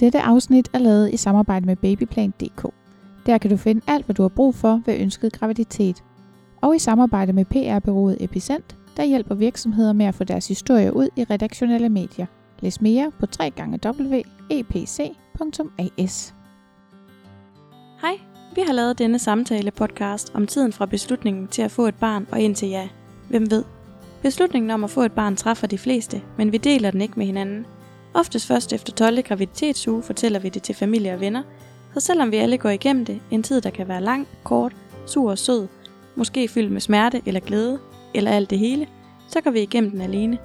Dette afsnit er lavet i samarbejde med babyplan.dk. Der kan du finde alt, hvad du har brug for ved ønsket graviditet. Og i samarbejde med PR-bureauet Epicent, der hjælper virksomheder med at få deres historier ud i redaktionelle medier. Læs mere på www.epc.as. Hej, vi har lavet denne samtale-podcast om tiden fra beslutningen til at få et barn og indtil ja. Hvem ved? Beslutningen om at få et barn træffer de fleste, men vi deler den ikke med hinanden. Oftest først efter 12. graviditetsuge fortæller vi det til familie og venner, så selvom vi alle går igennem det, en tid der kan være lang, kort, sur og sød, måske fyldt med smerte eller glæde, eller alt det hele, så går vi igennem den alene.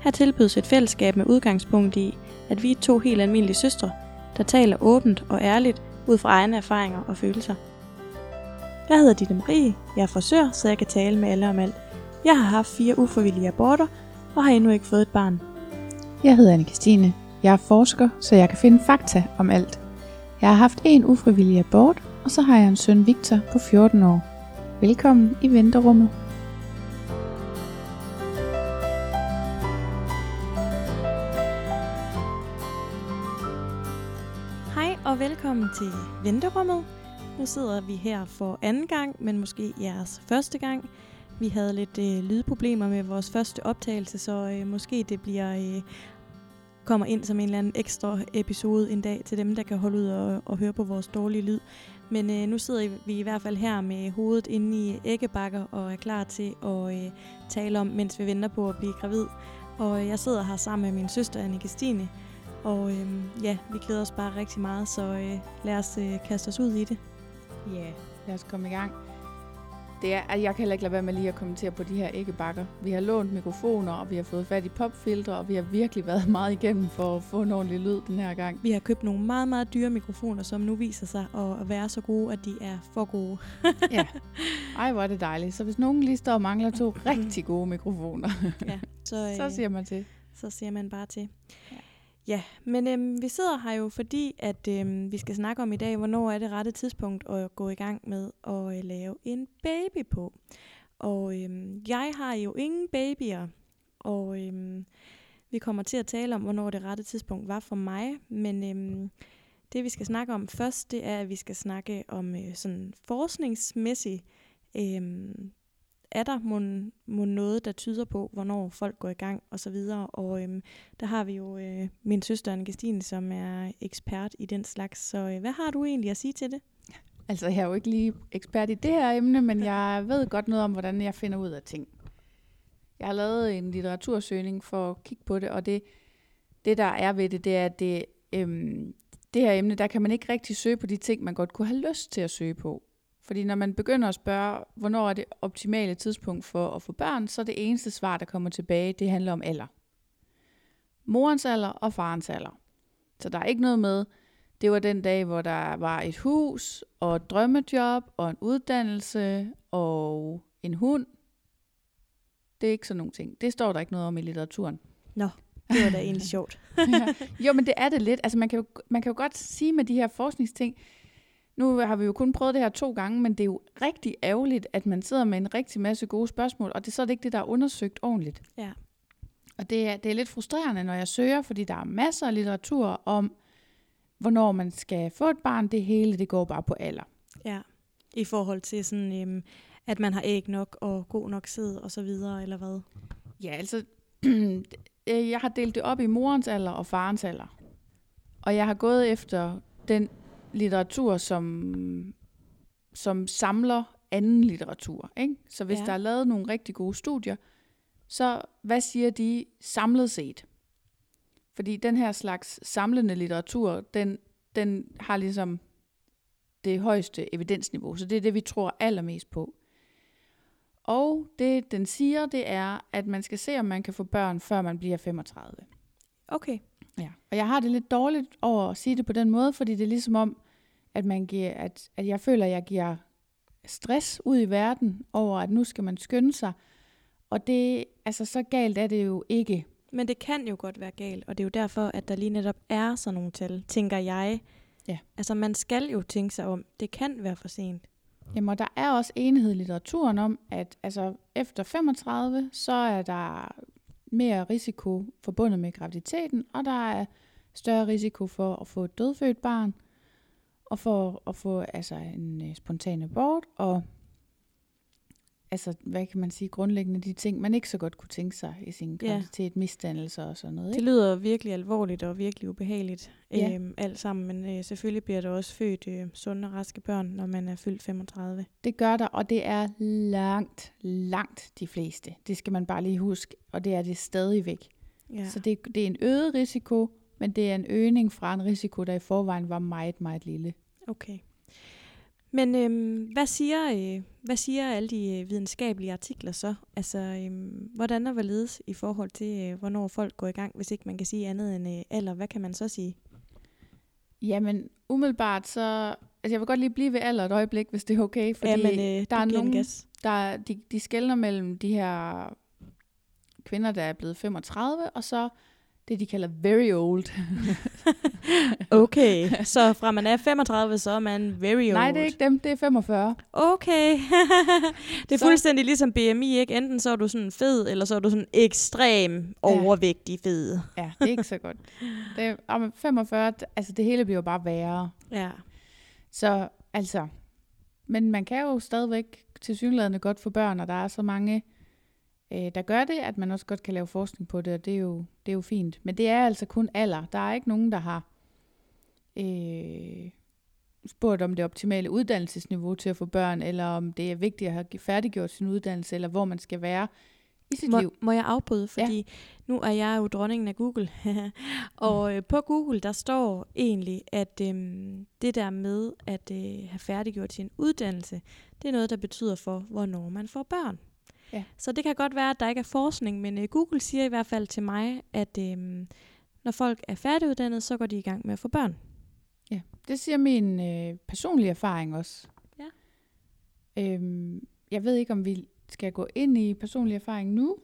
Her tilbydes et fællesskab med udgangspunkt i, at vi er to helt almindelige søstre, der taler åbent og ærligt ud fra egne erfaringer og følelser. Jeg hedder Dine Marie, jeg er fra Sør, så jeg kan tale med alle om alt. Jeg har haft 4 ufrivillige aborter og har endnu ikke fået et barn. Jeg hedder Anne-Christine. Jeg er forsker, så jeg kan finde fakta om alt. Jeg har haft 1 ufrivillig abort, og så har jeg en søn Victor på 14 år. Velkommen i Venterummet. Hej og velkommen til Venterummet. Nu sidder vi her for anden gang, men måske jeres første gang. Vi havde lidt lydproblemer med vores første optagelse, så måske det kommer ind som en eller anden ekstra episode en dag til dem, der kan holde ud og høre på vores dårlige lyd. Men nu sidder vi i hvert fald her med hovedet inde i æggebakker og er klar til at tale om, mens vi venter på at blive gravid. Og jeg sidder her sammen med min søster Anne-Christine, og ja, vi glæder os bare rigtig meget, så lad os kaste os ud i det. Ja, lad os komme i gang. Det er, at jeg kan heller ikke lade være med lige at kommentere på de her æggebakker. Vi har lånt mikrofoner, og vi har fået fat i popfiltre, og vi har virkelig været meget igennem for at få en ordentlig lyd den her gang. Vi har købt nogle meget, meget dyre mikrofoner, som nu viser sig at være så gode, at de er for gode. Ja. Ej, hvor er det dejligt. Så hvis nogen lige står og mangler 2 rigtig gode mikrofoner, ja, så siger man til. Så siger man bare til. Ja. Ja, men vi sidder her jo fordi, at vi skal snakke om i dag, hvornår er det rette tidspunkt at gå i gang med at lave en baby på. Og jeg har jo ingen babyer, og vi kommer til at tale om, hvornår det rette tidspunkt var for mig. Men det vi skal snakke om først, det er, at vi skal snakke om sådan forskningsmæssigt, er der mon noget, der tyder på, hvornår folk går i gang osv. Og der har vi jo min søster Anne-Christine, som er ekspert i den slags. Så hvad har du egentlig at sige til det? Altså, jeg er jo ikke lige ekspert i det her emne, men jeg ved godt noget om, hvordan jeg finder ud af ting. Jeg har lavet en litteratursøgning for at kigge på det, og det der er ved det, det er, at det her emne, der kan man ikke rigtig søge på de ting, man godt kunne have lyst til at søge på. Fordi når man begynder at spørge, hvornår er det optimale tidspunkt for at få børn, så er det eneste svar, der kommer tilbage, det handler om alder. Morens alder og farens alder. Så der er ikke noget med, det var den dag, hvor der var et hus og et drømmejob og en uddannelse og en hund. Det er ikke sådan nogle ting. Det står der ikke noget om i litteraturen. Nå, det var da egentlig sjovt. Ja. Jo, men det er det lidt. Altså, man kan jo godt sige med de her forskningsting, nu har vi jo kun prøvet det her 2 gange, men det er jo rigtig ærgerligt, at man sidder med en rigtig masse gode spørgsmål, og det er så ikke det, der er undersøgt ordentligt. Ja. Og det er lidt frustrerende, når jeg søger, fordi der er masser af litteratur om, hvornår man skal få et barn. Det hele, det går bare på alder. Ja, i forhold til sådan, at man har æg nok og god nok sæd og så videre, eller hvad? Ja, altså, jeg har delt det op i morens alder og farens alder. Og jeg har gået efter den litteratur, som samler anden litteratur, ikke? Så hvis der er lavet nogle rigtig gode studier, så hvad siger de samlet set? Fordi den her slags samlende litteratur, den har ligesom det højeste evidensniveau, så det er det, vi tror allermest på. Og det, den siger, det er, at man skal se, om man kan få børn, før man bliver 35. Okay. Ja. Og jeg har det lidt dårligt over at sige det på den måde, fordi det er ligesom om, at man giver, at jeg føler, at jeg giver stress ud i verden over, at nu skal man skynde sig. Og det, altså så galt er det jo ikke. Men det kan jo godt være galt, og det er jo derfor, at der lige netop er sådan nogle tal, tænker jeg. Ja. Altså man skal jo tænke sig om, det kan være for sent. Jamen, og der er også enighed i litteraturen om, at altså, efter 35, så er der mere risiko forbundet med graviditeten, og der er større risiko for at få et dødfødt barn, og for at få altså en spontan abort, og altså, hvad kan man sige, grundlæggende de ting, man ikke så godt kunne tænke sig i sin graviditet, misdannelser og sådan noget. Ikke? Det lyder virkelig alvorligt og virkelig ubehageligt alt sammen, men selvfølgelig bliver der også født sunde og raske børn, når man er fyldt 35. Det gør der, og det er langt de fleste. Det skal man bare lige huske, og det er det stadigvæk. Ja. Så det er en øget risiko, men det er en øgning fra en risiko, der i forvejen var meget, meget lille. Okay. Men hvad siger alle de videnskabelige artikler så? Altså, hvordan og hvorledes i forhold til, hvornår folk går i gang, hvis ikke man kan sige andet end alder? Hvad kan man så sige? Jamen, umiddelbart så... Altså, jeg vil godt lige blive ved alder et øjeblik, hvis det er okay. Fordi der er nogen, de skelner mellem de her kvinder, der er blevet 35, og så... Det, de kalder very old. Okay, så fra man er 35, så er man very old. Nej, det er ikke dem, det er 45. Okay. Det er så fuldstændig ligesom BMI, ikke? Enten så er du sådan fed, eller så er du sådan ekstrem overvægtig fed. Ja, det er ikke så godt. Det er, 45, altså det hele bliver bare værre. Ja. Så altså, men man kan jo stadigvæk tilsyneladende godt få børn, og der er så mange... der gør det, at man også godt kan lave forskning på det, og det er jo fint. Men det er altså kun alder. Der er ikke nogen, der har spurgt om det optimale uddannelsesniveau til at få børn, eller om det er vigtigt at have færdiggjort sin uddannelse, eller hvor man skal være i sit liv. Må jeg afbryde? Fordi nu er jeg jo dronningen af Google. Og på Google, der står egentlig, at det der med at have færdiggjort sin uddannelse, det er noget, der betyder for, hvornår man får børn. Ja. Så det kan godt være, at der ikke er forskning, men Google siger i hvert fald til mig, at når folk er færdiguddannede, så går de i gang med at få børn. Ja, det siger min personlige erfaring også. Ja. Jeg ved ikke, om vi skal gå ind i personlig erfaring nu.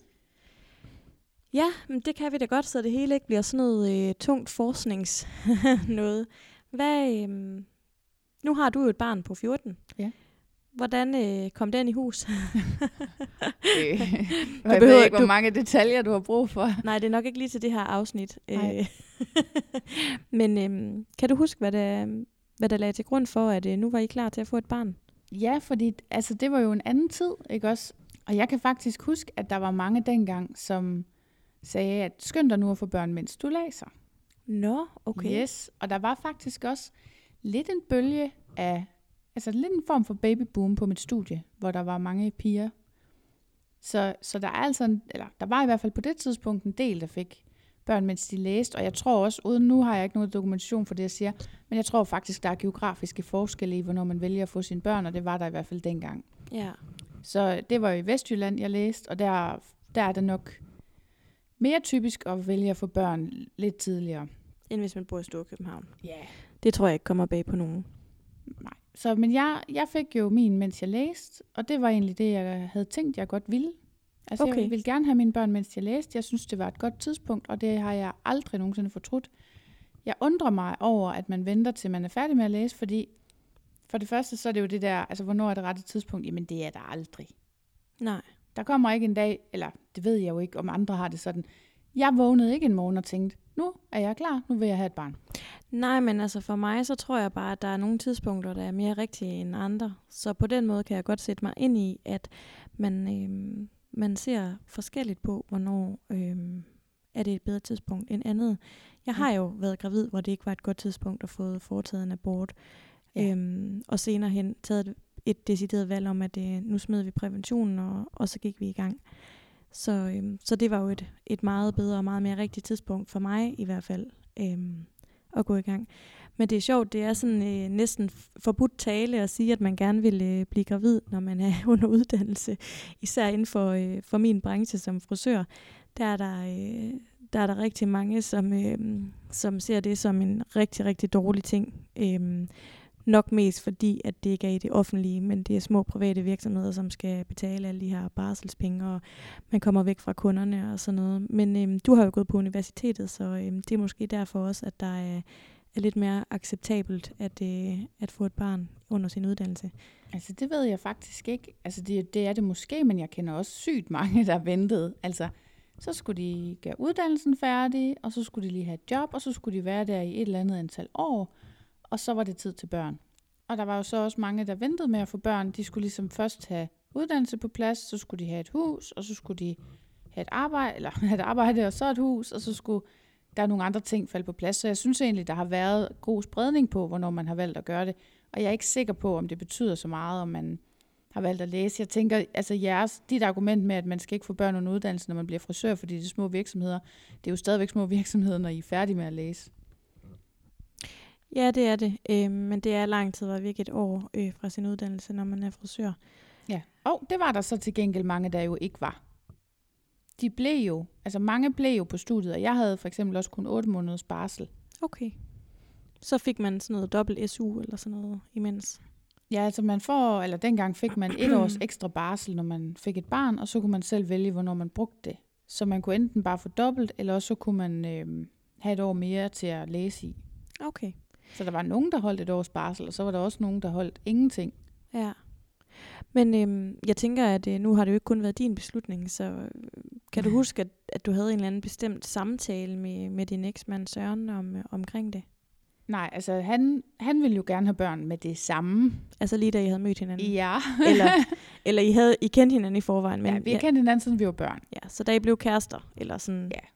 Ja, men det kan vi da godt, så det hele ikke bliver sådan noget tungt forsknings noget. Nu har du jo et barn på 14. Ja. Hvordan kom den i hus? Jeg ved ikke, hvor mange detaljer du har brug for. Nej, det er nok ikke lige til det her afsnit. Men kan du huske, hvad der lagde til grund for, at nu var I klar til at få et barn? Ja, fordi altså, det var jo en anden tid, ikke også? Og jeg kan faktisk huske, at der var mange dengang, som sagde, at skynd dig nu at få børn, mens du læser. Nå, okay. Yes, og der var faktisk også lidt en bølge af... Altså lidt en form for babyboom på mit studie, hvor der var mange piger. Så der er altså der var i hvert fald på det tidspunkt en del, der fik børn, mens de læste. Og jeg tror også, uden nu har jeg ikke noget dokumentation for det, jeg siger, men jeg tror faktisk, der er geografiske forskelle i, hvornår man vælger at få sine børn, og det var der i hvert fald dengang. Ja. Så det var i Vestjylland, jeg læste, og der er det nok mere typisk at vælge at få børn lidt tidligere. End hvis man bor i Storkøbenhavn. Ja. Yeah. Det tror jeg ikke kommer bag på nogen. Nej. Så, men jeg fik jo min, mens jeg læste, og det var egentlig det, jeg havde tænkt, jeg godt ville. Altså, okay. Jeg ville gerne have mine børn, mens jeg læste. Jeg synes, det var et godt tidspunkt, og det har jeg aldrig nogensinde fortrudt. Jeg undrer mig over, at man venter til, man er færdig med at læse, fordi for det første, så er det jo det der, altså, hvornår er det rette tidspunkt? Jamen, det er der aldrig. Nej. Der kommer ikke en dag, eller det ved jeg jo ikke, om andre har det sådan. Jeg vågnede ikke en morgen og tænkte, nu er jeg klar, nu vil jeg have et barn. Nej, men altså for mig, så tror jeg bare, at der er nogle tidspunkter, der er mere rigtige end andre. Så på den måde kan jeg godt sætte mig ind i, at man ser forskelligt på, hvornår er det et bedre tidspunkt end andet. Jeg har jo været gravid, hvor det ikke var et godt tidspunkt at få foretaget en abort. Ja. Og senere hen taget et decideret valg om, at nu smed vi præventionen, og så gik vi i gang. Så det var jo et meget bedre og meget mere rigtigt tidspunkt for mig i hvert fald at gå i gang. Men det er sjovt, det er sådan næsten forbudt tale at sige, at man gerne vil blive gravid, når man er under uddannelse. Især inden for min branche som frisør, der er der rigtig mange, som ser det som en rigtig, rigtig dårlig ting. Nok mest fordi, at det ikke er i det offentlige, men det er små private virksomheder, som skal betale alle de her barselspenge, og man kommer væk fra kunderne og sådan noget. Men du har jo gået på universitetet, så det er måske derfor også, at der er lidt mere acceptabelt at få et barn under sin uddannelse. Altså det ved jeg faktisk ikke. Altså det er det måske, men jeg kender også sygt mange, der ventede. Altså Så skulle de gøre uddannelsen færdig, og så skulle de lige have et job, og så skulle de være der i et eller andet antal år, og så var det tid til børn. Og der var jo så også mange, der ventede med at få børn. De skulle ligesom først have uddannelse på plads, så skulle de have et hus, og så skulle de have et arbejde, og så et hus, og så skulle der nogle andre ting falde på plads. Så jeg synes egentlig, der har været god spredning på, hvornår man har valgt at gøre det. Og jeg er ikke sikker på, om det betyder så meget, om man har valgt at læse. Jeg tænker, altså jeres, dit argument med, at man skal ikke få børn under uddannelse, når man bliver frisør, fordi det er små virksomheder, det er jo stadigvæk små virksomheder, når I er færdige med at læse. Ja, det er det. Men det er lang tid, var virkelig et år fra sin uddannelse, når man er frisør. Ja, og det var der så til gengæld mange, der jo ikke var. De blev jo, altså mange blev jo på studiet, og jeg havde for eksempel også kun 8 måneders barsel. Okay. Så fik man sådan noget dobbelt SU eller sådan noget imens? Ja, altså man får, eller dengang fik man 1 års ekstra barsel, når man fik et barn, og så kunne man selv vælge, hvornår man brugte det. Så man kunne enten bare få dobbelt, eller også så kunne man have 1 år mere til at læse i. Okay. Så der var nogen, der holdt 1 års barsel, og så var der også nogen, der holdt ingenting. Ja. Men jeg tænker, at nu har det jo ikke kun været din beslutning, så kan du huske, at du havde en eller anden bestemt samtale med din eksmand Søren omkring det? Nej, altså han ville jo gerne have børn med det samme. Altså lige da I havde mødt hinanden? Ja. eller I kendte hinanden i forvejen? Men ja, vi kendte hinanden, siden vi var børn. Ja, så da I blev kærester, eller sådan? Ja.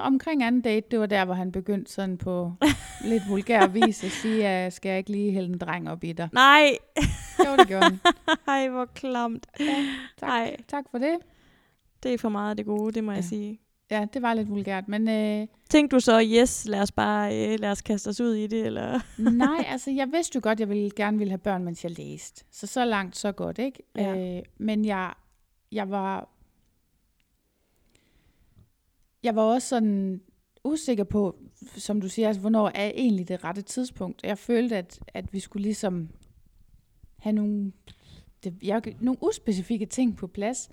Omkring anden date, det var der, hvor han begyndte sådan på lidt vulgær vis at sige, at skal jeg ikke lige hælde en dreng op i dig? Nej! Jo, det gjorde han. Ej, hvor klamt. Ja, tak for det. Det er for meget af det gode, det må jeg sige. Ja, det var lidt vulgært, men... Tænkte du så, yes, lad os kaste os ud i det, eller...? Nej, altså, jeg vidste jo godt, jeg gerne ville have børn, mens jeg læste. Så langt, så godt, ikke? Ja. Men jeg var... Jeg var også sådan usikker på, som du siger, altså, hvornår er egentlig det rette tidspunkt. Jeg følte, at vi skulle ligesom have nogle uspecifikke ting på plads.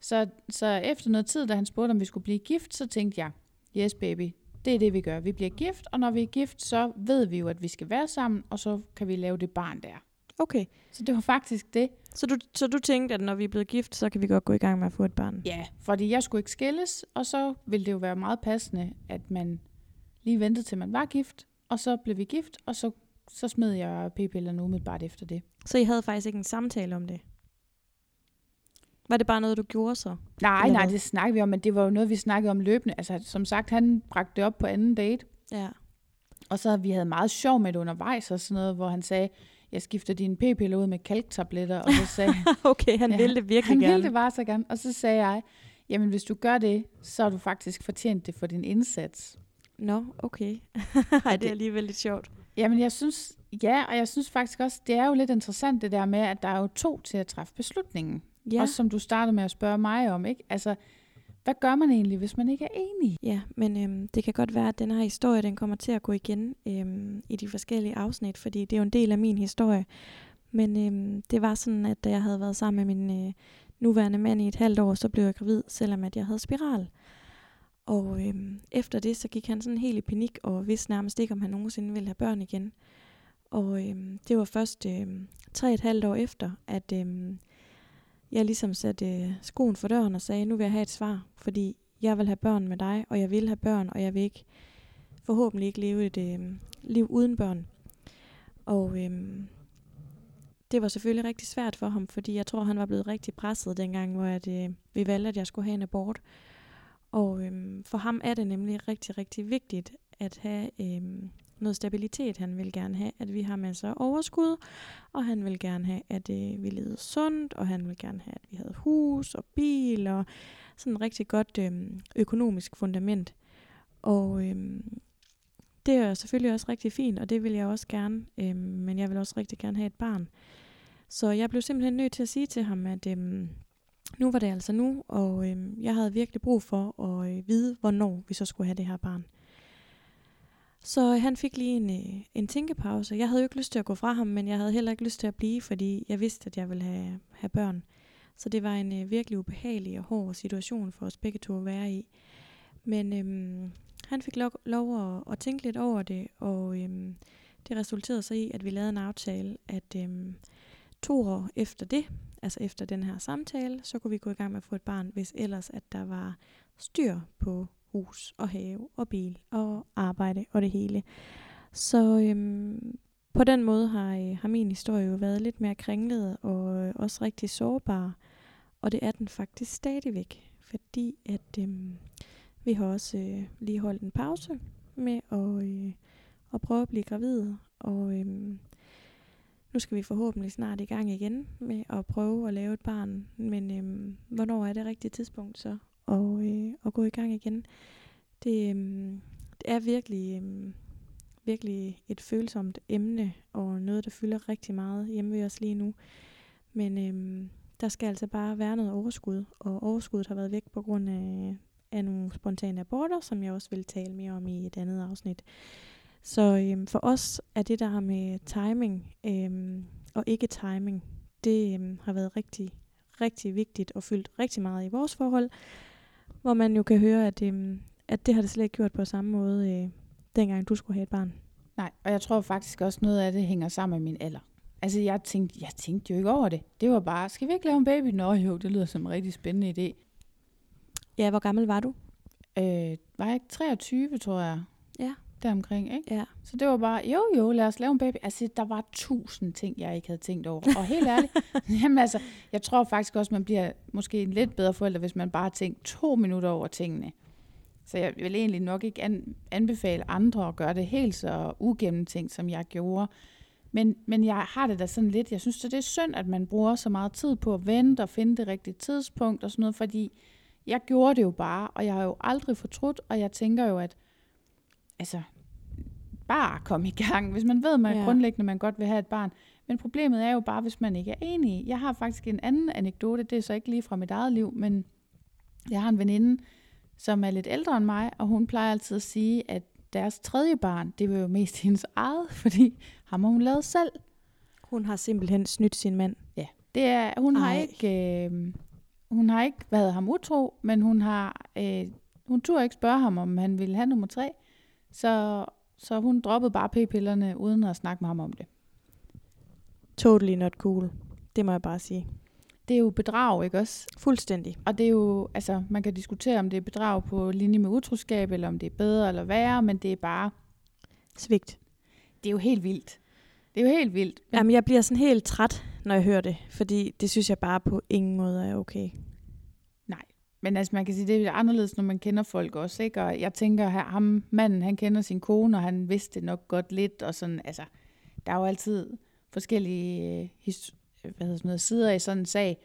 Så efter noget tid, da han spurgte, om vi skulle blive gift, så tænkte jeg, yes baby, det er det, vi gør. Vi bliver gift, og når vi er gift, så ved vi jo, at vi skal være sammen, og så kan vi lave det barn der. Okay. Så det var faktisk det. Så du tænkte, at når vi er blevet gift, så kan vi godt gå i gang med at få et barn? Ja, fordi jeg skulle ikke skilles, og så ville det jo være meget passende, at man lige ventede til, man var gift, og så blev vi gift, og så smed jeg p-pillerne umiddelbart efter det. Så I havde faktisk ikke en samtale om det? Var det bare noget, du gjorde så? Nej, det snakkede vi om, men det var jo noget, vi snakkede om løbende. Altså, som sagt, han bragte det op på anden date. Ja. Og så vi havde meget sjov med det undervejs og sådan noget, hvor han sagde, jeg skifter dine p-piller ud med kalktabletter, og så sagde okay, han ville det virkelig gerne. Han ville det bare så gerne, og så sagde jeg, jamen hvis du gør det, så har du faktisk fortjent det for din indsats. Nå, okay. Ej, det er alligevel lidt sjovt. Jamen jeg synes faktisk også, det er jo lidt interessant det der med, at der er jo 2 til at træffe beslutningen. Ja. Også som du startede med at spørge mig om, ikke? Altså, hvad gør man egentlig, hvis man ikke er enig? Ja, men det kan godt være, at den her historie, den kommer til at gå igen i de forskellige afsnit, fordi det er jo en del af min historie. Men det var sådan, at da jeg havde været sammen med min nuværende mand i 1,5 år, så blev jeg gravid, selvom at jeg havde spiral. Og efter det, så gik han sådan helt i panik, og vidste nærmest ikke, om han nogensinde ville have børn igen. Og det var først 3,5 år efter, at... Jeg ligesom satte skoen for døren og sagde, nu vil jeg have et svar, fordi jeg vil have børn med dig, og jeg vil have børn, og jeg vil ikke, forhåbentlig ikke leve et liv uden børn. Og det var selvfølgelig rigtig svært for ham, fordi jeg tror, han var blevet rigtig presset dengang, hvor vi valgte, at jeg skulle have en abort. Og for ham er det nemlig rigtig, rigtig vigtigt at have noget stabilitet. Han vil gerne have, at vi har masser af overskud, og han vil gerne have, at vi levede sundt, og han vil gerne have, at vi havde hus og bil, og sådan et rigtig godt økonomisk fundament. Og det er selvfølgelig også rigtig fint, og det vil jeg også gerne, men jeg vil også rigtig gerne have et barn. Så jeg blev simpelthen nødt til at sige til ham, at nu var det altså nu, og jeg havde virkelig brug for at vide, hvornår vi så skulle have det her barn. Så han fik lige en tænkepause. Jeg havde jo ikke lyst til at gå fra ham, men jeg havde heller ikke lyst til at blive, fordi jeg vidste, at jeg ville have børn. Så det var en virkelig ubehagelig og hård situation for os begge to at være i. Men han fik lov at tænke lidt over det, og det resulterede så i, at vi lavede en aftale, at 2 år efter det, altså efter den her samtale, så kunne vi gå i gang med at få et barn, hvis ellers at der var styr på hus og have og bil og arbejde og det hele. Så på den måde har min historie jo været lidt mere kringlet og også rigtig sårbar. Og det er den faktisk stadigvæk, fordi at vi har også lige holdt en pause med at prøve at blive gravide. Og nu skal vi forhåbentlig snart i gang igen med at prøve at lave et barn. Men hvornår er det rigtige tidspunkt så at gå i gang igen? Det er virkelig et følsomt emne og noget, der fylder rigtig meget hjemme ved os lige nu. Men der skal altså bare være noget overskud, og overskuddet har været væk på grund af nogle spontane aborter, som jeg også vil tale mere om i et andet afsnit. Så for os er det der med timing og ikke timing, det har været rigtig, rigtig vigtigt og fyldt rigtig meget i vores forhold, hvor man jo kan høre, at det har det slet ikke gjort på samme måde, dengang du skulle have et barn. Nej, og jeg tror faktisk også, noget af det hænger sammen med min alder. Altså jeg tænkte jo ikke over det. Det var bare, skal vi ikke lave en baby? Nå jo, det lyder som en rigtig spændende idé. Ja, hvor gammel var du? Var jeg ikke 23, tror jeg? Ja. Deromkring, ikke? Ja. Så det var bare, jo, lad os lave en baby. Altså, der var 1000 ting, jeg ikke havde tænkt over. Og helt ærligt, jamen altså, jeg tror faktisk også, man bliver måske en lidt bedre forælder, hvis man bare tænker 2 minutter over tingene. Så jeg vil egentlig nok ikke anbefale andre at gøre det helt så ugennemtænkt, som jeg gjorde. Men jeg har det da sådan lidt, jeg synes, det er synd, at man bruger så meget tid på at vente og finde det rigtige tidspunkt og sådan noget, fordi jeg gjorde det jo bare, og jeg har jo aldrig fortrudt, og jeg tænker jo, at altså, bare kom i gang, hvis man ved, man er grundlæggende, man godt vil have et barn. Men problemet er jo bare, hvis man ikke er enig. Jeg har faktisk en anden anekdote, det er så ikke lige fra mit eget liv, men jeg har en veninde, som er lidt ældre end mig, og hun plejer altid at sige, at deres tredje barn, det var jo mest hendes eget, fordi ham har hun lavet selv. Hun har simpelthen snydt sin mand. Ja, det er, hun har ikke været ham utro, men hun turde ikke spørge ham, om han ville have nummer 3. Så hun droppede bare p-pillerne, uden at snakke med ham om det. Totally not cool. Det må jeg bare sige. Det er jo bedrag, ikke også? Fuldstændig. Og det er jo, altså, man kan diskutere, om det er bedrag på linje med utroskab, eller om det er bedre eller værre, men det er bare svigt. Det er jo helt vildt. Jamen, jeg bliver sådan helt træt, når jeg hører det, fordi det synes jeg bare på ingen måde er okay. Men altså, man kan sige, det er anderledes, når man kender folk også, ikke? Og jeg tænker, ham manden, han kender sin kone, og han vidste det nok godt lidt, og sådan, altså, der er jo altid forskellige sider i sådan en sag.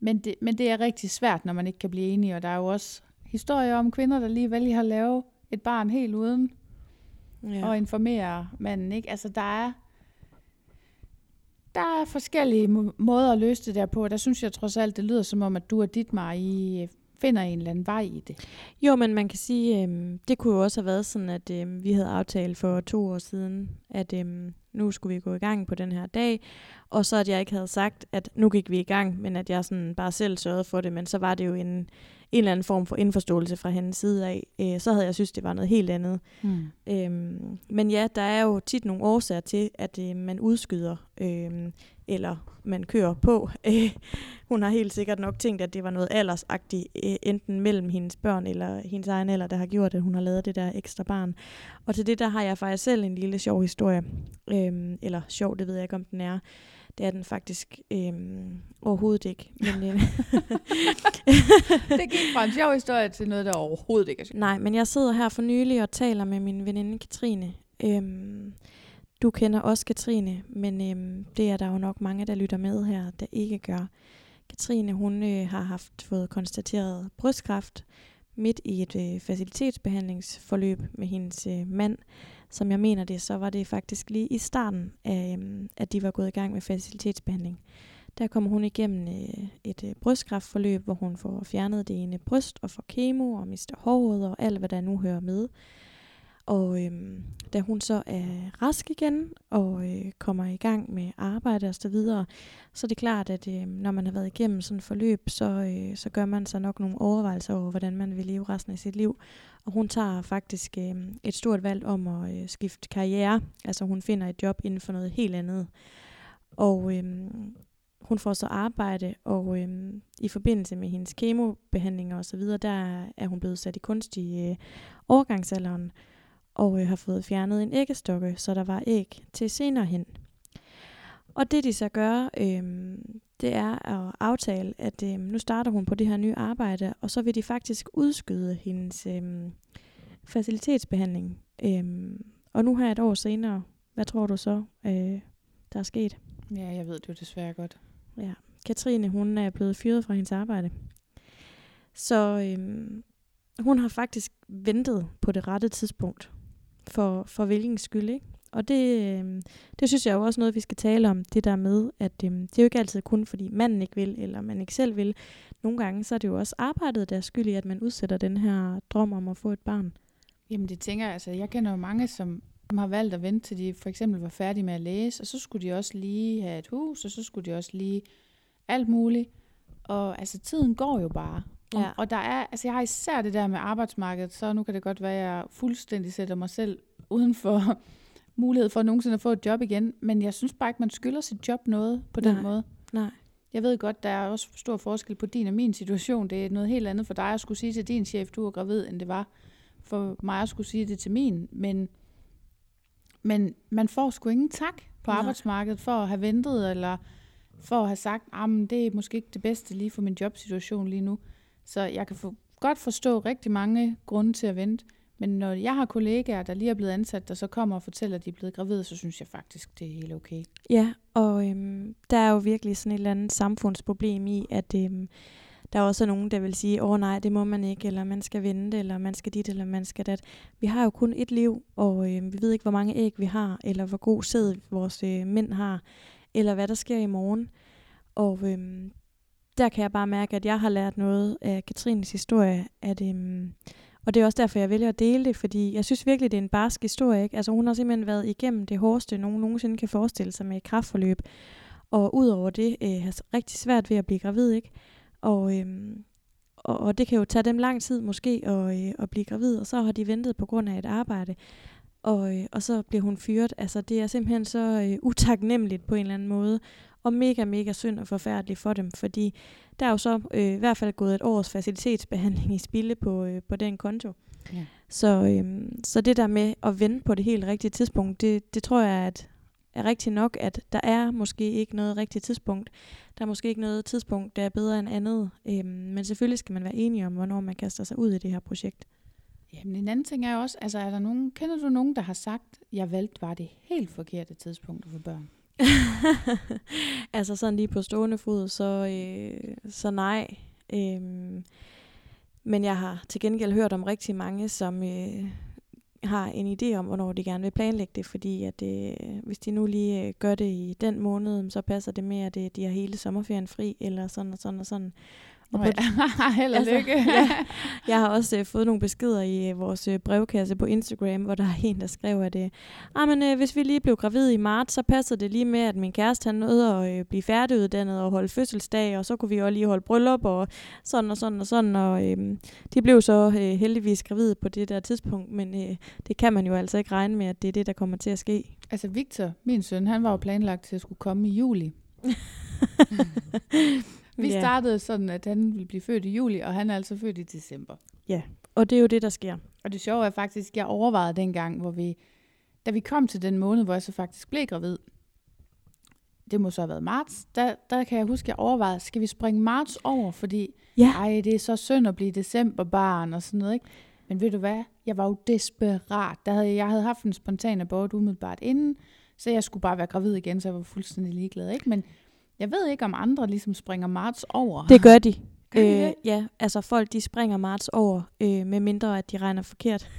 Men det er rigtig svært, når man ikke kan blive enige, og der er jo også historier om kvinder, der lige vælger at lave et barn helt uden, og informere manden, ikke? Altså, der er forskellige måder at løse det der på, og der synes jeg trods alt, det lyder som om, at du og dit Marie finder en eller anden vej i det. Jo, men man kan sige, det kunne jo også have været sådan, at vi havde aftalt for 2 år siden, at nu skulle vi gå i gang på den her dag, og så at jeg ikke havde sagt, at nu gik vi i gang, men at jeg sådan bare selv sørgede for det, men så var det jo en eller anden form for indforståelse fra hendes side af, så havde jeg synes, det var noget helt andet. Mm. Men ja, der er jo tit nogle årsager til, at man udskyder, eller man kører på. Hun har helt sikkert nok tænkt, at det var noget aldersagtigt, enten mellem hendes børn eller hendes egen alder, der har gjort, at hun har lavet det der ekstra barn. Og til det, der har jeg faktisk selv en lille sjov historie. Eller sjov, det ved jeg ikke, om den er. Det er den faktisk overhovedet ikke. Men, det gik fra en sjov historie til noget, der overhovedet ikke er sjovt. Nej, men jeg sidder her for nylig og taler med min veninde Katrine. Du kender også Katrine, men det er der jo nok mange, der lytter med her, der ikke gør. Katrine, hun har fået konstateret brystkræft midt i et fertilitetsbehandlingsforløb med hendes mand. Som jeg mener det, så var det faktisk lige i starten, at de var gået i gang med fertilitetsbehandling. Der kommer hun igennem et brystkræftforløb, hvor hun får fjernet det ene bryst og får kemo og mister håret og alt, hvad der nu hører med. Og da hun så er rask igen og kommer i gang med arbejde og så videre, så er det klart, at når man har været igennem sådan et forløb, så gør man sig nok nogle overvejelser over, hvordan man vil leve resten af sit liv. Og hun tager faktisk et stort valg om at skifte karriere. Altså hun finder et job inden for noget helt andet. Og hun får så arbejde, og i forbindelse med hendes kemobehandlinger og så videre, der er hun blevet sat i kunstig overgangsalderen, og har fået fjernet en æggestokke, så der var æg til senere hen. Og det de så gør, det er at aftale, at nu starter hun på det her nye arbejde, og så vil de faktisk udskyde hendes fertilitetsbehandling. Og nu her et år senere, hvad tror du så, der er sket? Ja, jeg ved det jo desværre godt. Ja, Katrine, hun er blevet fyret fra hendes arbejde. Så hun har faktisk ventet på det rette tidspunkt, for hvilken skyld, ikke? Og det synes jeg jo også noget, vi skal tale om, det der med, at det er jo ikke altid kun, fordi manden ikke vil, eller man ikke selv vil. Nogle gange, så er det jo også arbejdet, der er skyld i, at man udsætter den her drøm om at få et barn. Jamen det tænker jeg, altså jeg kender jo mange, som har valgt at vente til de for eksempel var færdige med at læse, og så skulle de også lige have et hus, og så skulle de også lige alt muligt. Og altså tiden går jo bare. Ja. Og der er, altså jeg har især det der med arbejdsmarkedet, så nu kan det godt være, at jeg fuldstændig sætter mig selv uden for mulighed for nogensinde at få et job igen, men jeg synes bare ikke, man skylder sit job noget på den måde. Nej. Jeg ved godt, der er også stor forskel på din og min situation. Det er noget helt andet for dig at skulle sige til din chef, du er gravid, end det var for mig at skulle sige det til min, men man får sgu ingen tak på arbejdsmarkedet for at have ventet, eller for at have sagt, men det er måske ikke det bedste lige for min jobsituation lige nu. Så jeg kan godt forstå rigtig mange grunde til at vente, men når jeg har kollegaer, der lige er blevet ansat, der så kommer og fortæller, at de er blevet gravide, så synes jeg faktisk, det er helt okay. Ja, og der er jo virkelig sådan et eller andet samfundsproblem i, at der er også nogen, der vil sige, nej, det må man ikke, eller man skal vente, eller man skal dit, eller man skal dat. Vi har jo kun et liv, og vi ved ikke, hvor mange æg vi har, eller hvor god sæd vores mænd har, eller hvad der sker i morgen. Og der kan jeg bare mærke, at jeg har lært noget af Katrines historie, at og det er også derfor, jeg vælger at dele det, fordi jeg synes virkelig, det er en barsk historie, ikke? Altså hun har simpelthen været igennem det hårdeste, nogen nogensinde kan forestille sig med kræftforløb, og udover det har rigtig svært ved at blive gravid, ikke? Og det kan jo tage dem lang tid måske at blive gravid, og så har de ventet på grund af et arbejde, og så bliver hun fyret. Altså det er simpelthen så utaknemmeligt på en eller anden måde, og mega, mega synd og forfærdeligt for dem, fordi der er jo så i hvert fald gået et års fertilitetsbehandling i spilde på den konto. Ja. Så det der med at vente på det helt rigtige tidspunkt, det tror jeg er rigtigt nok, at der er måske ikke noget rigtigt tidspunkt. Der er måske ikke noget tidspunkt, der er bedre end andet. Men selvfølgelig skal man være enige om, hvornår man kaster sig ud i det her projekt. Jamen en anden ting er også, altså kender du nogen, der har sagt, jeg valgte var det helt forkerte tidspunkt for børn? Altså sådan lige på stående fod, så nej. Men jeg har til gengæld hørt om rigtig mange, som har en idé om, hvornår de gerne vil planlægge det, fordi at hvis de nu lige gør det i den måned, så passer det med, at de har hele sommerferien fri, eller sådan og sådan og sådan. Held og lykke. Jeg har også fået nogle beskeder i vores brevkasse på Instagram, hvor der er en, der skrev, at hvis vi lige blev gravid i marts, så passede det lige med, at min kæreste han nåede at blive færdiguddannet og holde fødselsdag, og så kunne vi også lige holde bryllup og sådan og sådan og sådan. Og de blev så heldigvis gravide på det der tidspunkt, men det kan man jo altså ikke regne med, at det er det, der kommer til at ske. Altså Victor, min søn, han var jo planlagt til at skulle komme i juli. Vi startede sådan, at han ville blive født i juli, og han er altså født i december. Ja, og det er jo det, der sker. Og det sjove er faktisk, at jeg overvejede dengang, da vi kom til den måned, hvor jeg så faktisk blev gravid, det må så have været marts, der kan jeg huske, at jeg overvejede, skal vi springe marts over, fordi det er så synd at blive decemberbarn og sådan noget, ikke? Men ved du hvad, jeg var jo desperat. Jeg havde haft en spontan abort umiddelbart inden, så jeg skulle bare være gravid igen, så jeg var fuldstændig ligeglad, ikke? Men jeg ved ikke, om andre ligesom springer marts over. Det gør de. Folk de springer marts over, med mindre at de regner forkert.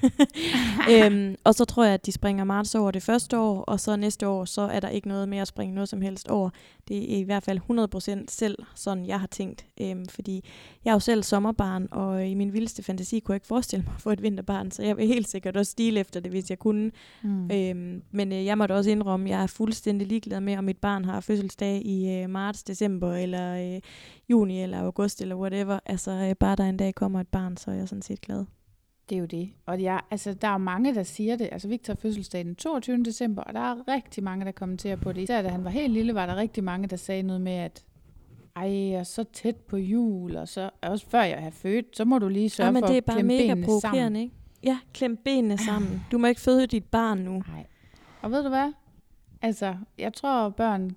Og så tror jeg, at de springer marts over det første år, og så næste år, så er der ikke noget med at springe noget som helst over. Det er i hvert fald 100% selv, sådan jeg har tænkt. Fordi jeg er jo selv sommerbarn, og i min vildeste fantasi kunne jeg ikke forestille mig at få et vinterbarn, så jeg vil helt sikkert også stile efter det, hvis jeg kunne. Men jeg måtte også indrømme, at jeg er fuldstændig ligeglad med, om mit barn har fødselsdag i marts, december, eller juni, eller august, eller whatever. Altså bare der en dag kommer et barn, så er jeg sådan set glad. Det er jo det. Og der er mange, der siger det. Altså Victor fødselsdag den 22. december, og der er rigtig mange, der kommenterer på det. Især da han var helt lille, var der rigtig mange, der sagde noget med, at ej, og så tæt på jul, og så også før jeg har født, så må du lige sørge for at klemme benene sammen. Ikke? Ja, klem benene sammen. Du må ikke føde dit barn nu. Nej. Og ved du hvad? Altså, jeg tror børn,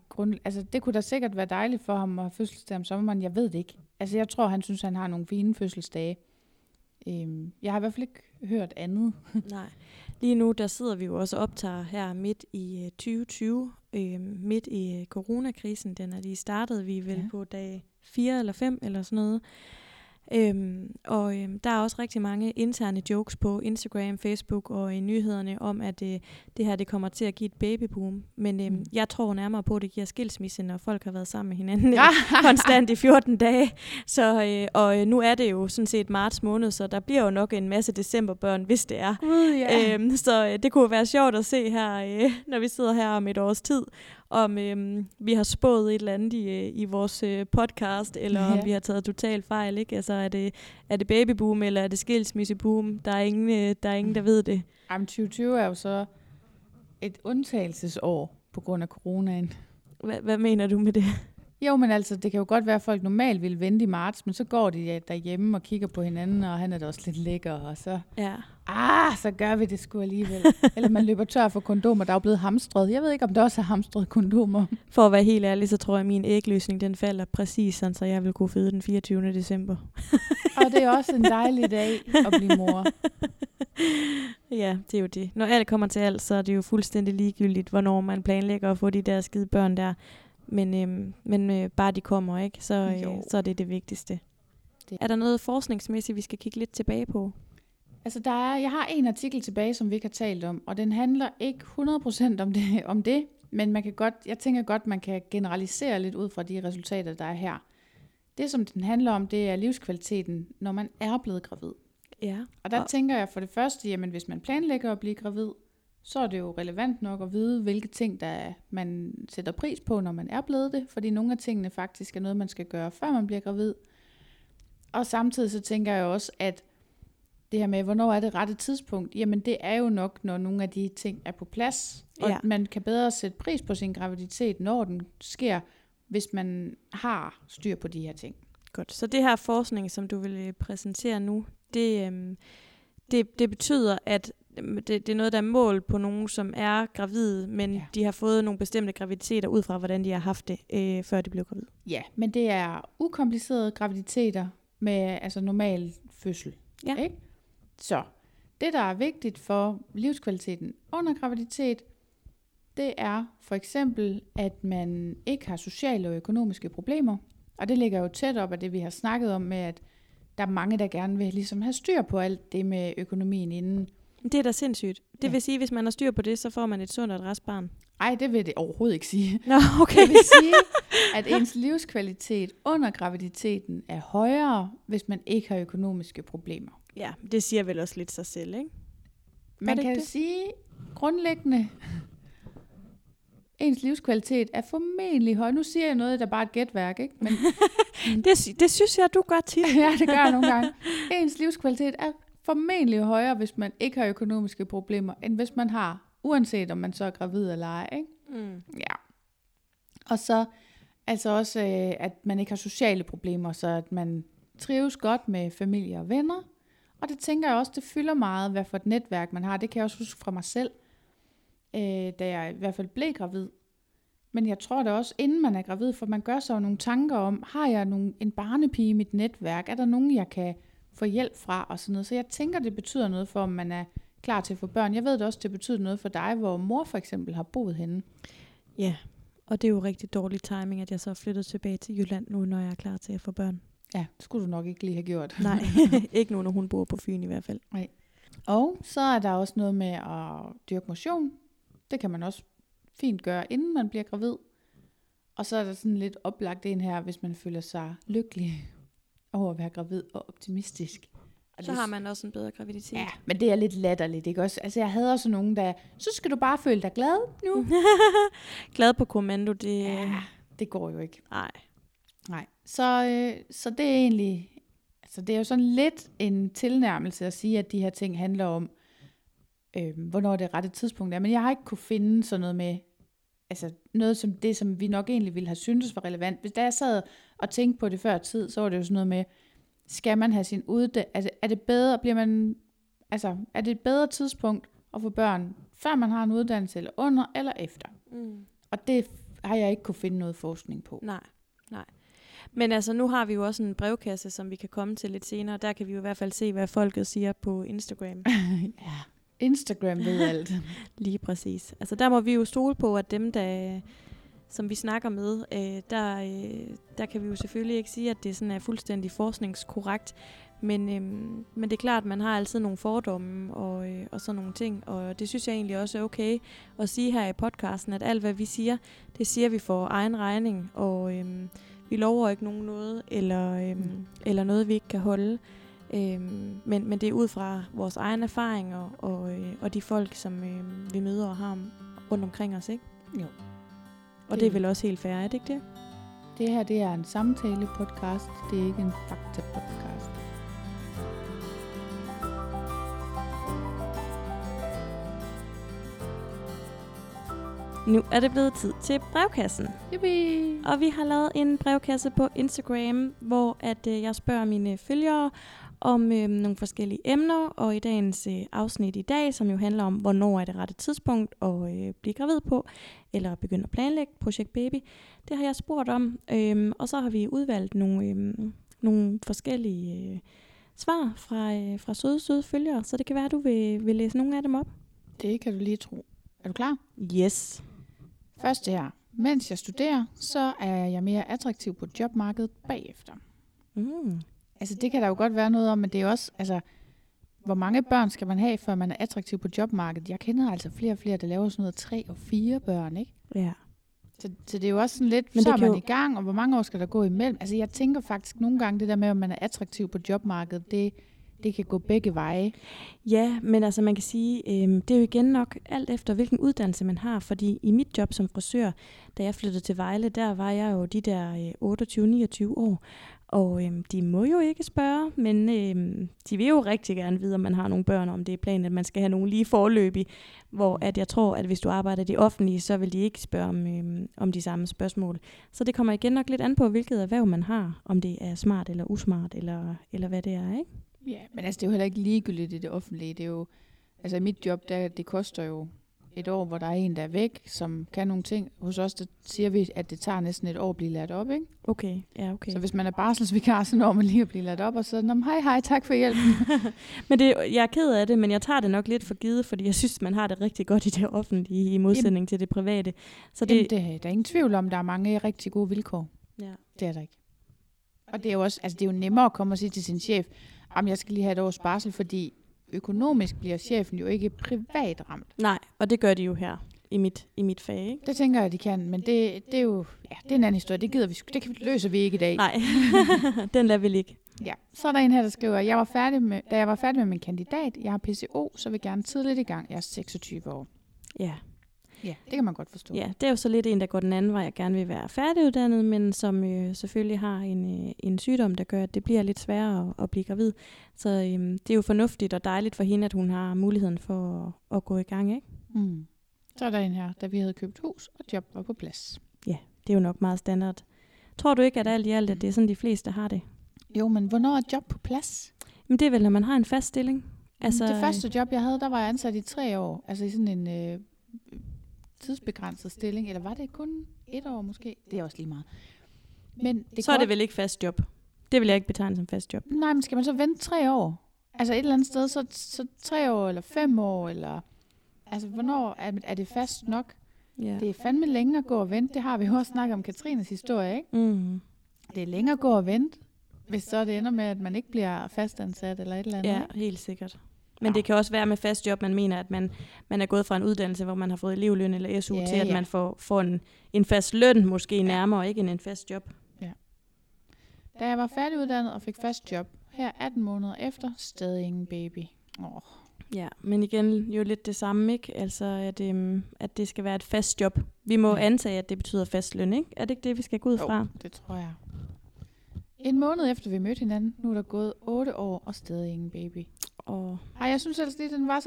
altså det kunne da sikkert være dejligt for ham at have fødselsdag om sommeren, jeg ved det ikke. Altså jeg tror, han synes, han har nogle fine fødselsdage. Jeg har i hvert fald ikke hørt andet. Nej. Lige nu, der sidder vi jo også og optager her midt i 2020, midt i coronakrisen. Den er lige startet, vi vel på dag 4 eller 5 eller sådan noget. Der er også rigtig mange interne jokes på Instagram, Facebook og i nyhederne om, at det her det kommer til at give et babyboom. Men jeg tror nærmere på, at det giver skilsmisse, når folk har været sammen med hinanden konstant i 14 dage. Så, nu er det jo sådan set marts måned, så der bliver jo nok en masse decemberbørn, hvis det er. Det kunne være sjovt at se her, når vi sidder her om et års tid. Om vi har spået et eller andet i vores podcast, eller om vi har taget total fejl, ikke? Altså, er det babyboom, eller er det skilsmisseboom? Der er ingen, der ved det. Jamen, 2020 er jo så et undtagelsesår på grund af coronaen. Hvad mener du med det? Jo, men altså, det kan jo godt være, at folk normalt ville vente i marts, men så går de derhjemme og kigger på hinanden, og han er da også lidt lækker, og så, så gør vi det sgu alligevel. Eller man løber tør for kondomer, der er jo blevet hamstret. Jeg ved ikke, om der også er hamstret kondomer. For at være helt ærlig, så tror jeg, at min ægløsning, den falder præcis sådan, så jeg vil kunne føde den 24. december. Og det er også en dejlig dag at blive mor. Ja, det er jo det. Når alt kommer til alt, så er det jo fuldstændig ligegyldigt, hvornår man planlægger at få de der skide børn der. Men bare de kommer, ikke? Så er det det vigtigste. Er der noget forskningsmæssigt, vi skal kigge lidt tilbage på? Altså, jeg har en artikel tilbage, som vi ikke har talt om, og den handler ikke 100% om det, men jeg tænker godt, man kan generalisere lidt ud fra de resultater, der er her. Det, som den handler om, det er livskvaliteten, når man er blevet gravid. Ja. Og der tænker jeg for det første, jamen hvis man planlægger at blive gravid, så er det jo relevant nok at vide, hvilke ting, der man sætter pris på, når man er blevet det. Fordi nogle af tingene faktisk er noget, man skal gøre, før man bliver gravid. Og samtidig så tænker jeg også, at det her med, hvornår er det rette tidspunkt? Jamen det er jo nok, når nogle af de ting er på plads. Og man kan bedre sætte pris på sin graviditet, når den sker, hvis man har styr på de her ting. Godt. Så det her forskning, som du vil præsentere nu, det betyder, at det er noget, der er målt på nogen, som er gravide, men de har fået nogle bestemte graviditeter ud fra, hvordan de har haft det, før de blev gravid. Ja, men det er ukomplicerede graviditeter med altså normal fødsel. Ja. Ikke? Så det, der er vigtigt for livskvaliteten under graviditet, det er for eksempel, at man ikke har sociale og økonomiske problemer. Og det ligger jo tæt op af det, vi har snakket om med, at der er mange, der gerne vil ligesom have styr på alt det med økonomien inden. Det er da sindssygt. Det vil sige, at hvis man har styr på det, så får man et sundt og et rask barn. Nej, det vil det overhovedet ikke sige. Nå, okay. Det vil sige, at ens livskvalitet under graviditeten er højere, hvis man ikke har økonomiske problemer. Ja, det siger vel også lidt sig selv, ikke? Man kan sige, grundlæggende, ens livskvalitet er formentlig høj. Nu siger jeg noget, der bare er et gætværk, ikke? Men, det synes jeg, du gør tit. Ja, det gør jeg nogle gange. Ens livskvalitet er formentlig højere, hvis man ikke har økonomiske problemer, end hvis man har, uanset om man så er gravid eller ej, ikke? Mm. Ja. Og så altså også, at man ikke har sociale problemer, så at man trives godt med familie og venner. Og det tænker jeg også, det fylder meget, hvad for et netværk man har. Det kan jeg også huske fra mig selv, da jeg i hvert fald blev gravid. Men jeg tror det også, inden man er gravid, for man gør sig jo nogle tanker om, har jeg en barnepige i mit netværk? Er der nogen, jeg kan få hjælp fra og sådan noget. Så jeg tænker, det betyder noget for, om man er klar til at få børn. Jeg ved det også, det betyder noget for dig, hvor mor for eksempel har boet henne. Ja, og det er jo rigtig dårlig timing, at jeg så er flyttet tilbage til Jylland nu, når jeg er klar til at få børn. Ja, det skulle du nok ikke lige have gjort. Nej, ikke nu, når hun bor på Fyn i hvert fald. Nej. Og så er der også noget med at dyrke motion. Det kan man også fint gøre, inden man bliver gravid. Og så er der sådan lidt oplagt en her, hvis man føler sig lykkelig over at være gravid og optimistisk. Og så har man også en bedre graviditet. Ja, men det er lidt latterligt, ikke også? Altså, jeg havde også nogen, der, så skal du bare føle dig glad nu. Glad på kommando, det... Ja, det går jo ikke. Nej. Så det er egentlig... Altså, det er jo sådan lidt en tilnærmelse at sige, at de her ting handler om, hvornår det rette tidspunkt er. Men jeg har ikke kunne finde sådan noget med altså noget som det, som vi nok egentlig ville have syntes var relevant. Hvis da jeg sad og tænkte på det før tid, så var det jo sådan noget med, skal man have sin uddannelse, altså, er det bedre, bliver man, altså, er det et bedre tidspunkt at få børn, før man har en uddannelse, eller under, eller efter? Mm. Og det har jeg ikke kunne finde noget forskning på. Nej, nej. Men altså, nu har vi jo også en brevkasse, som vi kan komme til lidt senere. Der kan vi jo i hvert fald se, hvad folket siger på Instagram. Ja, Instagram ved alt. Lige præcis. Altså, der må vi jo stole på, at dem, der, som vi snakker med, der kan vi jo selvfølgelig ikke sige, at det sådan er fuldstændig forskningskorrekt. Men det er klart, at man har altid nogle fordomme og sådan nogle ting. Og det synes jeg egentlig også er okay at sige her i podcasten, at alt hvad vi siger, det siger vi for egen regning. Og vi lover ikke nogen noget, eller noget vi ikke kan holde. Men det er ud fra vores egen erfaringer og de folk, som vi møder og har rundt omkring os, ikke? Jo. Og det er vel også helt fair, er det ikke det? Det her, det er en samtale-podcast, det er ikke en fakta-podcast. Nu er det blevet tid til brevkassen. Yippie. Og vi har lavet en brevkasse på Instagram, hvor at jeg spørger mine følgere om nogle forskellige emner. Og i dagens afsnit i dag, som jo handler om, hvornår er det rette tidspunkt at blive gravid på, eller begynde at planlægge projekt baby, det har jeg spurgt om. Og så har vi udvalgt nogle forskellige svar fra søde følgere, så det kan være, at du vil læse nogle af dem op. Det kan du lige tro. Er du klar? Yes. Først det her. Mens jeg studerer, så er jeg mere attraktiv på jobmarkedet bagefter. Mm. Altså det kan der jo godt være noget om, men det er også, altså, hvor mange børn skal man have, før man er attraktiv på jobmarkedet? Jeg kender altså flere og flere, der laver sådan noget 3 og 4 børn, ikke? Ja. Så det er jo også sådan lidt, men så er man jo i gang, og hvor mange år skal der gå imellem? Altså jeg tænker faktisk nogle gange, det der med, om man er attraktiv på jobmarkedet, det kan gå begge veje. Ja, men altså man kan sige, det er jo igen nok alt efter, hvilken uddannelse man har. Fordi i mit job som frisør, da jeg flyttede til Vejle, der var jeg jo de der 28-29 år. Og de må jo ikke spørge, men de vil jo rigtig gerne vide, om man har nogle børn, om det er planen, at man skal have nogle lige forløbig. Hvor at jeg tror, at hvis du arbejder i det offentlige, så vil de ikke spørge om de samme spørgsmål. Så det kommer igen nok lidt an på, hvilket erhverv man har. Om det er smart eller usmart, eller hvad det er, ikke? Ja, men altså, det er jo heller ikke ligegyldigt i det offentlige. Det er jo, altså i mit job, det koster jo et år, hvor der er en, der er væk, som kan nogle ting. Hos os, der siger vi, at det tager næsten et år at blive lært op, ikke? Okay, ja, okay. Så hvis man er barselsvikar, så når man lige at blive lært op, og så hej, tak for hjælpen. Men jeg er ked af det, men jeg tager det nok lidt for givet, fordi jeg synes, man har det rigtig godt i det offentlige, i modsætning til det private. Så der er ingen tvivl om, der er mange rigtig gode vilkår. Ja. Det er der ikke. Og det er jo også, altså det er jo nemmere at komme og sige til sin chef, jamen, jeg skal lige have et års barsel, fordi økonomisk bliver chefen jo ikke privat ramt. Nej, og det gør de jo her i mit fag, ikke? Det tænker jeg, de kan, men det er jo, ja, det er en anden historie. Det gider vi, det løser vi ikke i dag. Nej, den lader vi ligge. Ja, så er der en her, der skriver, da jeg var færdig med min kandidat, jeg har PCO, så vil gerne tidligt i gang. Jeg er 26 år. Ja. Ja, det kan man godt forstå. Ja, det er jo så lidt en, der går den anden vej, jeg gerne vil være færdiguddannet, men som selvfølgelig har en sygdom, der gør, at det bliver lidt sværere at blive gravid. Så det er jo fornuftigt og dejligt for hende, at hun har muligheden for at gå i gang, ikke? Mm. Så er der en her, da vi havde købt hus, og job var på plads. Ja, det er jo nok meget standard. Tror du ikke, at alt i alt, at det er sådan, de fleste har det? Jo, men hvornår er job på plads? Jamen, det er vel, når man har en fast stilling. Altså, det første job, jeg havde, der var jeg ansat i 3 år. Altså i sådan en tidsbegrænset stilling, eller var det kun 1 år måske? Det er også lige meget. Men så er det vel ikke fast job? Det vil jeg ikke betegne som fast job. Nej, men skal man så vente 3 år? Altså et eller andet sted, så 3 år, eller 5 år, eller altså hvornår er det fast nok? Yeah. Det er fandme længere at gå og vente. Det har vi jo også snakket om Katrines historie, ikke? Mm-hmm. Det er længere at gå og vente, hvis så det ender med, at man ikke bliver fastansat, eller et eller andet. Ja, helt sikkert. Men det kan også være med fast job, man mener, at man er gået fra en uddannelse, hvor man har fået elevløn eller SU, til at man får en fast løn, måske nærmere, ikke end en fast job. Ja. Da jeg var færdiguddannet og fik fast job, her 18 måneder efter, stadig ingen baby. Oh. Ja, men igen jo lidt det samme, ikke? Altså, at det skal være et fast job. Vi må antage, at det betyder fast løn, ikke? Er det ikke det, vi skal gå ud fra? Jo, det tror jeg. En måned efter vi mødte hinanden, nu er der gået 8 år og stadig ingen baby. Og ej, jeg synes altså lige, den var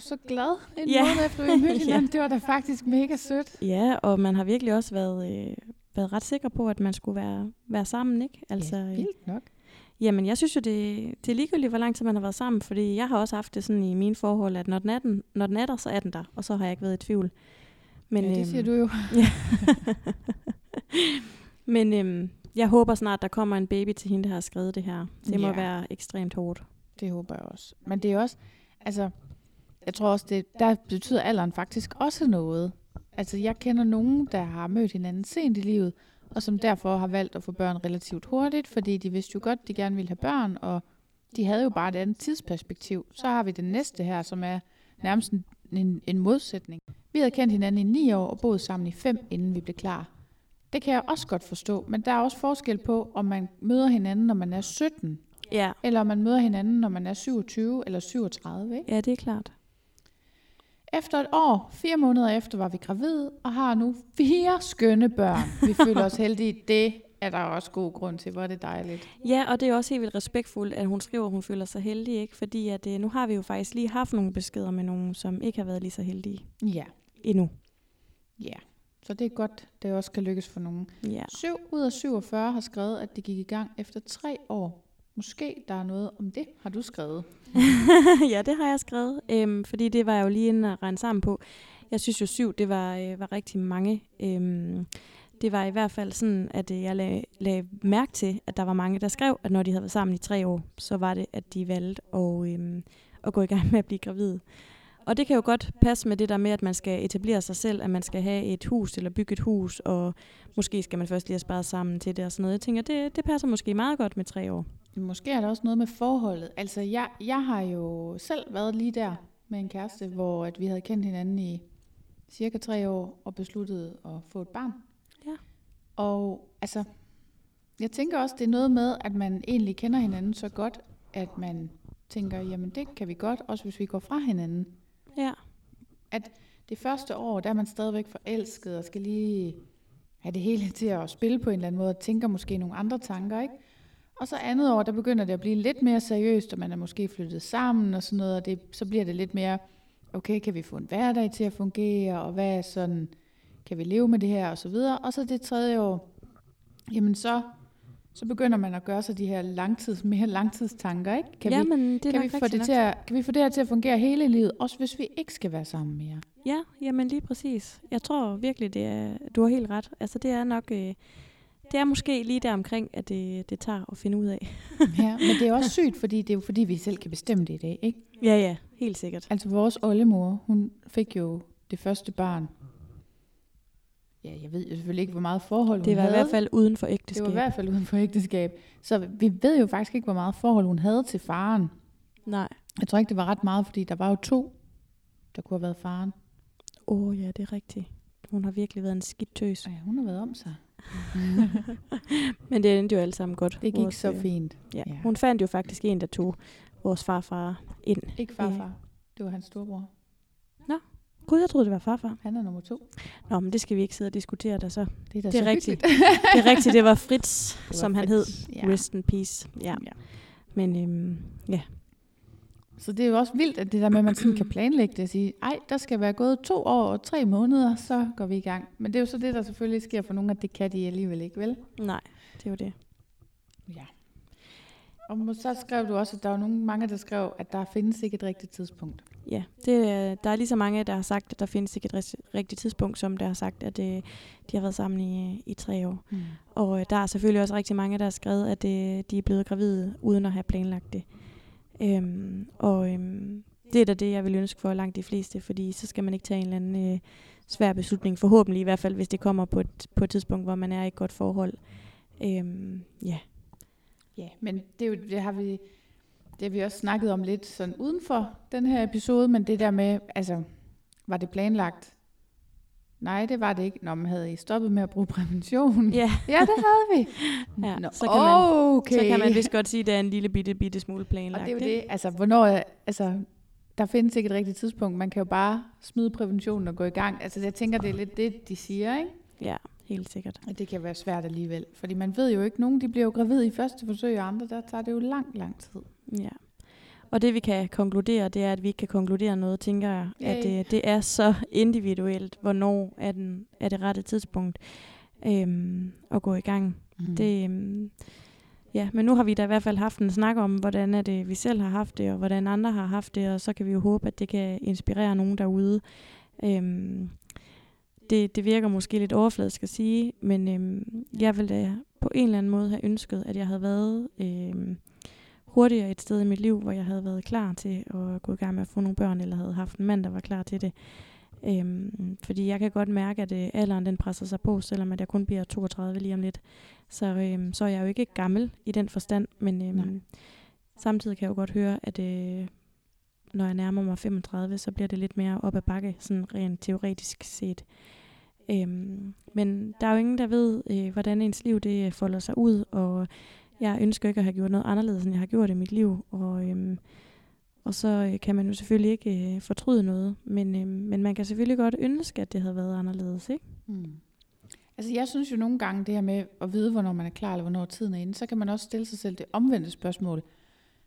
så glad en måned efter vi mødte hinanden. Det var da faktisk mega sødt. Ja, og man har virkelig også været ret sikker på, at man skulle være sammen, ikke? Altså, ja, vildt nok. Jamen, jeg synes jo, det er ligegyldigt, hvor lang tid man har været sammen, fordi jeg har også haft det sådan i mine forhold, at når den er der, så er den der, og så har jeg ikke været i tvivl. Men, ja, det siger du jo. Men jeg håber snart, der kommer en baby til hende, der har skrevet det her. Det må være ekstremt hårdt. Det håber jeg også. Men det er også, altså, jeg tror også, der betyder alderen faktisk også noget. Altså, jeg kender nogen, der har mødt hinanden sent i livet, og som derfor har valgt at få børn relativt hurtigt, fordi de vidste jo godt, de gerne ville have børn, og de havde jo bare et andet tidsperspektiv. Så har vi det næste her, som er nærmest en modsætning. Vi havde kendt hinanden i 9 år og boet sammen i 5, inden vi blev klar. Det kan jeg også godt forstå, men der er også forskel på, om man møder hinanden, når man er 17, eller om man møder hinanden, når man er 27 eller 37. Ikke? Ja, det er klart. Efter 1 år, 4 måneder efter, var vi gravide og har nu 4 skønne børn. Vi føler os heldige. Det er der også god grund til. Hvor er det dejligt. Ja, og det er også helt vildt respektfuldt, at hun skriver, at hun føler sig heldig. Ikke? Fordi at, nu har vi jo faktisk lige haft nogle beskeder med nogen, som ikke har været lige så heldige. Ja. Endnu. Ja, så det er godt, det også kan lykkes for nogen. Ja. 7 ud af 47 har skrevet, at det gik i gang efter 3 år. Måske der er noget om det, har du skrevet. Ja, det har jeg skrevet, fordi det var jeg jo lige inde og regne sammen på. Jeg synes jo 7, det var rigtig mange. Det var i hvert fald sådan, at jeg lagde mærke til, at der var mange, der skrev, at når de havde været sammen i 3 år, så var det, at de valgte at gå i gang med at blive gravide. Og det kan jo godt passe med det der med, at man skal etablere sig selv, at man skal have et hus eller bygge et hus, og måske skal man først lige have sparet sammen til det og sådan noget. Jeg tænker, det passer måske meget godt med 3 år. Måske er der også noget med forholdet. Altså, jeg har jo selv været lige der med en kæreste, hvor at vi havde kendt hinanden i cirka 3 år og besluttet at få et barn. Ja. Og altså, jeg tænker også, det er noget med, at man egentlig kender hinanden så godt, at man tænker, jamen det kan vi godt, også hvis vi går fra hinanden. Ja. At det første år, der er man stadigvæk forelsket og skal lige have det hele til at spille på en eller anden måde og tænker måske nogle andre tanker, ikke? Og så andet år, der begynder det at blive lidt mere seriøst, og man er måske flyttet sammen og sådan noget, og så bliver det lidt mere, okay, kan vi få en hverdag til at fungere, og hvad er sådan, kan vi leve med det her, og så videre. Og så det 3. år, jamen så begynder man at gøre sig de her langtidstanker, ikke? Kan vi få det her til at fungere hele livet, også hvis vi ikke skal være sammen mere? Ja, jamen lige præcis. Jeg tror virkelig, du har helt ret. Altså det er nok... Det er måske lige der omkring, at det tager at finde ud af. Ja, men det er også sygt, fordi det er jo fordi, vi selv kan bestemme det i dag, ikke? Ja, ja, helt sikkert. Altså vores oldemor, hun fik jo det første barn. Ja, jeg ved selvfølgelig ikke, hvor meget forhold hun havde. Det var i hvert fald uden for ægteskab. Så vi ved jo faktisk ikke, hvor meget forhold hun havde til faren. Nej. Jeg tror ikke, det var ret meget, fordi der var jo 2, der kunne have været faren. Åh ja, det er rigtigt. Hun har virkelig været en skidt tøs. Ja, hun har været om sig. Men det endte jo alle sammen godt. Det gik så fint. Ja. Ja. Hun fandt jo faktisk en, der tog vores farfar ind. Ikke farfar, det var hans storebror. Nå, gud, jeg troede, det var farfar. Han er nummer 2. Nå, men det skal vi ikke sidde og diskutere der så. Det er så rigtigt. Det er rigtigt, det var Fritz, han hed. Ja. Rest in peace. Ja. Ja. Men ja. Så det er jo også vildt, at det der med, at man sådan kan planlægge det og sige, ej, der skal være gået 2 år og 3 måneder, så går vi i gang. Men det er jo så det, der selvfølgelig sker for nogen, at det kan de alligevel ikke, vel? Nej, det er jo det. Ja. Og så skrev du også, at der var mange, der skrev, at der findes ikke et rigtigt tidspunkt. Ja, der er lige så mange, der har sagt, at der findes ikke et rigtigt tidspunkt, som der har sagt, at de har været sammen i 3 år. Mm. Og der er selvfølgelig også rigtig mange, der har skrevet, at de er blevet gravide, uden at have planlagt det. Det er da det, jeg vil ønske for langt de fleste, fordi så skal man ikke tage en eller anden svær beslutning, forhåbentlig i hvert fald, hvis det kommer på et tidspunkt, hvor man er i et godt forhold. Ja, men det har vi også snakket om lidt sådan uden for den her episode, men det der med, altså, var det planlagt? Nej, det var det ikke. Nå, man havde I stoppet med at bruge prævention? Yeah. Ja, det havde vi. Ja, nå, så kan man vist godt sige, at det er en lille bitte smule planlagt. Og det er jo det. Altså, der findes ikke et rigtigt tidspunkt. Man kan jo bare smide præventionen og gå i gang. Altså, jeg tænker, det er lidt det, de siger, ikke? Ja, helt sikkert. Og det kan være svært alligevel. Fordi man ved jo ikke, nogen de bliver jo gravide i første forsøg, og andre, der tager det jo lang tid. Ja. Og det vi kan konkludere, det er, at vi ikke kan konkludere noget, tænker jeg. At det er så individuelt, hvornår er det rette tidspunkt at gå i gang. Mm. Det, ja, men nu har vi da i hvert fald haft en snak om, hvordan er det, vi selv har haft det, og hvordan andre har haft det, og så kan vi jo håbe, at det kan inspirere nogen derude. Det virker måske lidt overfladisk at sige, men jeg ville da på en eller anden måde have ønsket, at jeg havde været hurtigere et sted i mit liv, hvor jeg havde været klar til at gå i gang med at få nogle børn, eller havde haft en mand, der var klar til det. Fordi jeg kan godt mærke, at alderen den presser sig på, selvom at jeg kun bliver 32 lige om lidt. Så er jeg jo ikke gammel i den forstand, men samtidig kan jeg jo godt høre, at når jeg nærmer mig 35, så bliver det lidt mere op ad bakke, sådan rent teoretisk set. Men der er jo ingen, der ved, hvordan ens liv det folder sig ud, og jeg ønsker ikke at have gjort noget anderledes, end jeg har gjort i mit liv, og så kan man jo selvfølgelig ikke fortryde noget, men man kan selvfølgelig godt ønske, at det havde været anderledes, ikke? Mm. Altså jeg synes jo nogle gange det her med at vide, hvornår man er klar, eller hvornår tiden er inde, så kan man også stille sig selv det omvendte spørgsmål.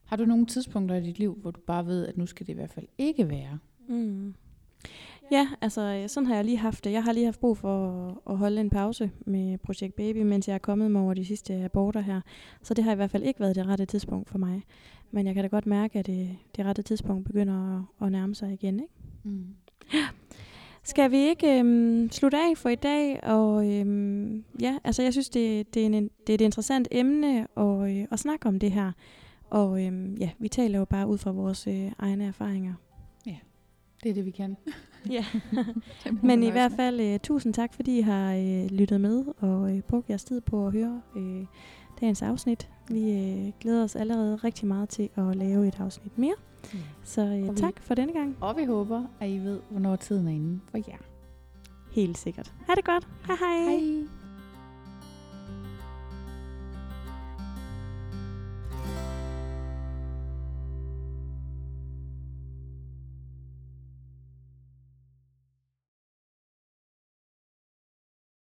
Har du nogle tidspunkter i dit liv, hvor du bare ved, at nu skal det i hvert fald ikke være? Mm. Ja, altså sådan har jeg lige haft det. Jeg har lige haft brug for at holde en pause med Projekt Baby, mens jeg er kommet mig over de sidste aborter her. Så det har i hvert fald ikke været det rette tidspunkt for mig. Men jeg kan da godt mærke, at det rette tidspunkt begynder at nærme sig igen, ikke? Mm. Ja. Skal vi ikke slutte af for i dag? Og ja, altså jeg synes, det er et interessant emne at snakke om det her. Og ja, vi taler jo bare ud fra vores egne erfaringer. Ja, det er det, vi kan. Ja, men i hvert fald tusind tak, fordi I har lyttet med og brugt jeres tid på at høre dagens afsnit. Vi glæder os allerede rigtig meget til at lave et afsnit mere. Ja. Så tak for denne gang. Og vi håber, at I ved, hvornår tiden er inde for jer. Helt sikkert. Ha' det godt. Hej hej. Hej.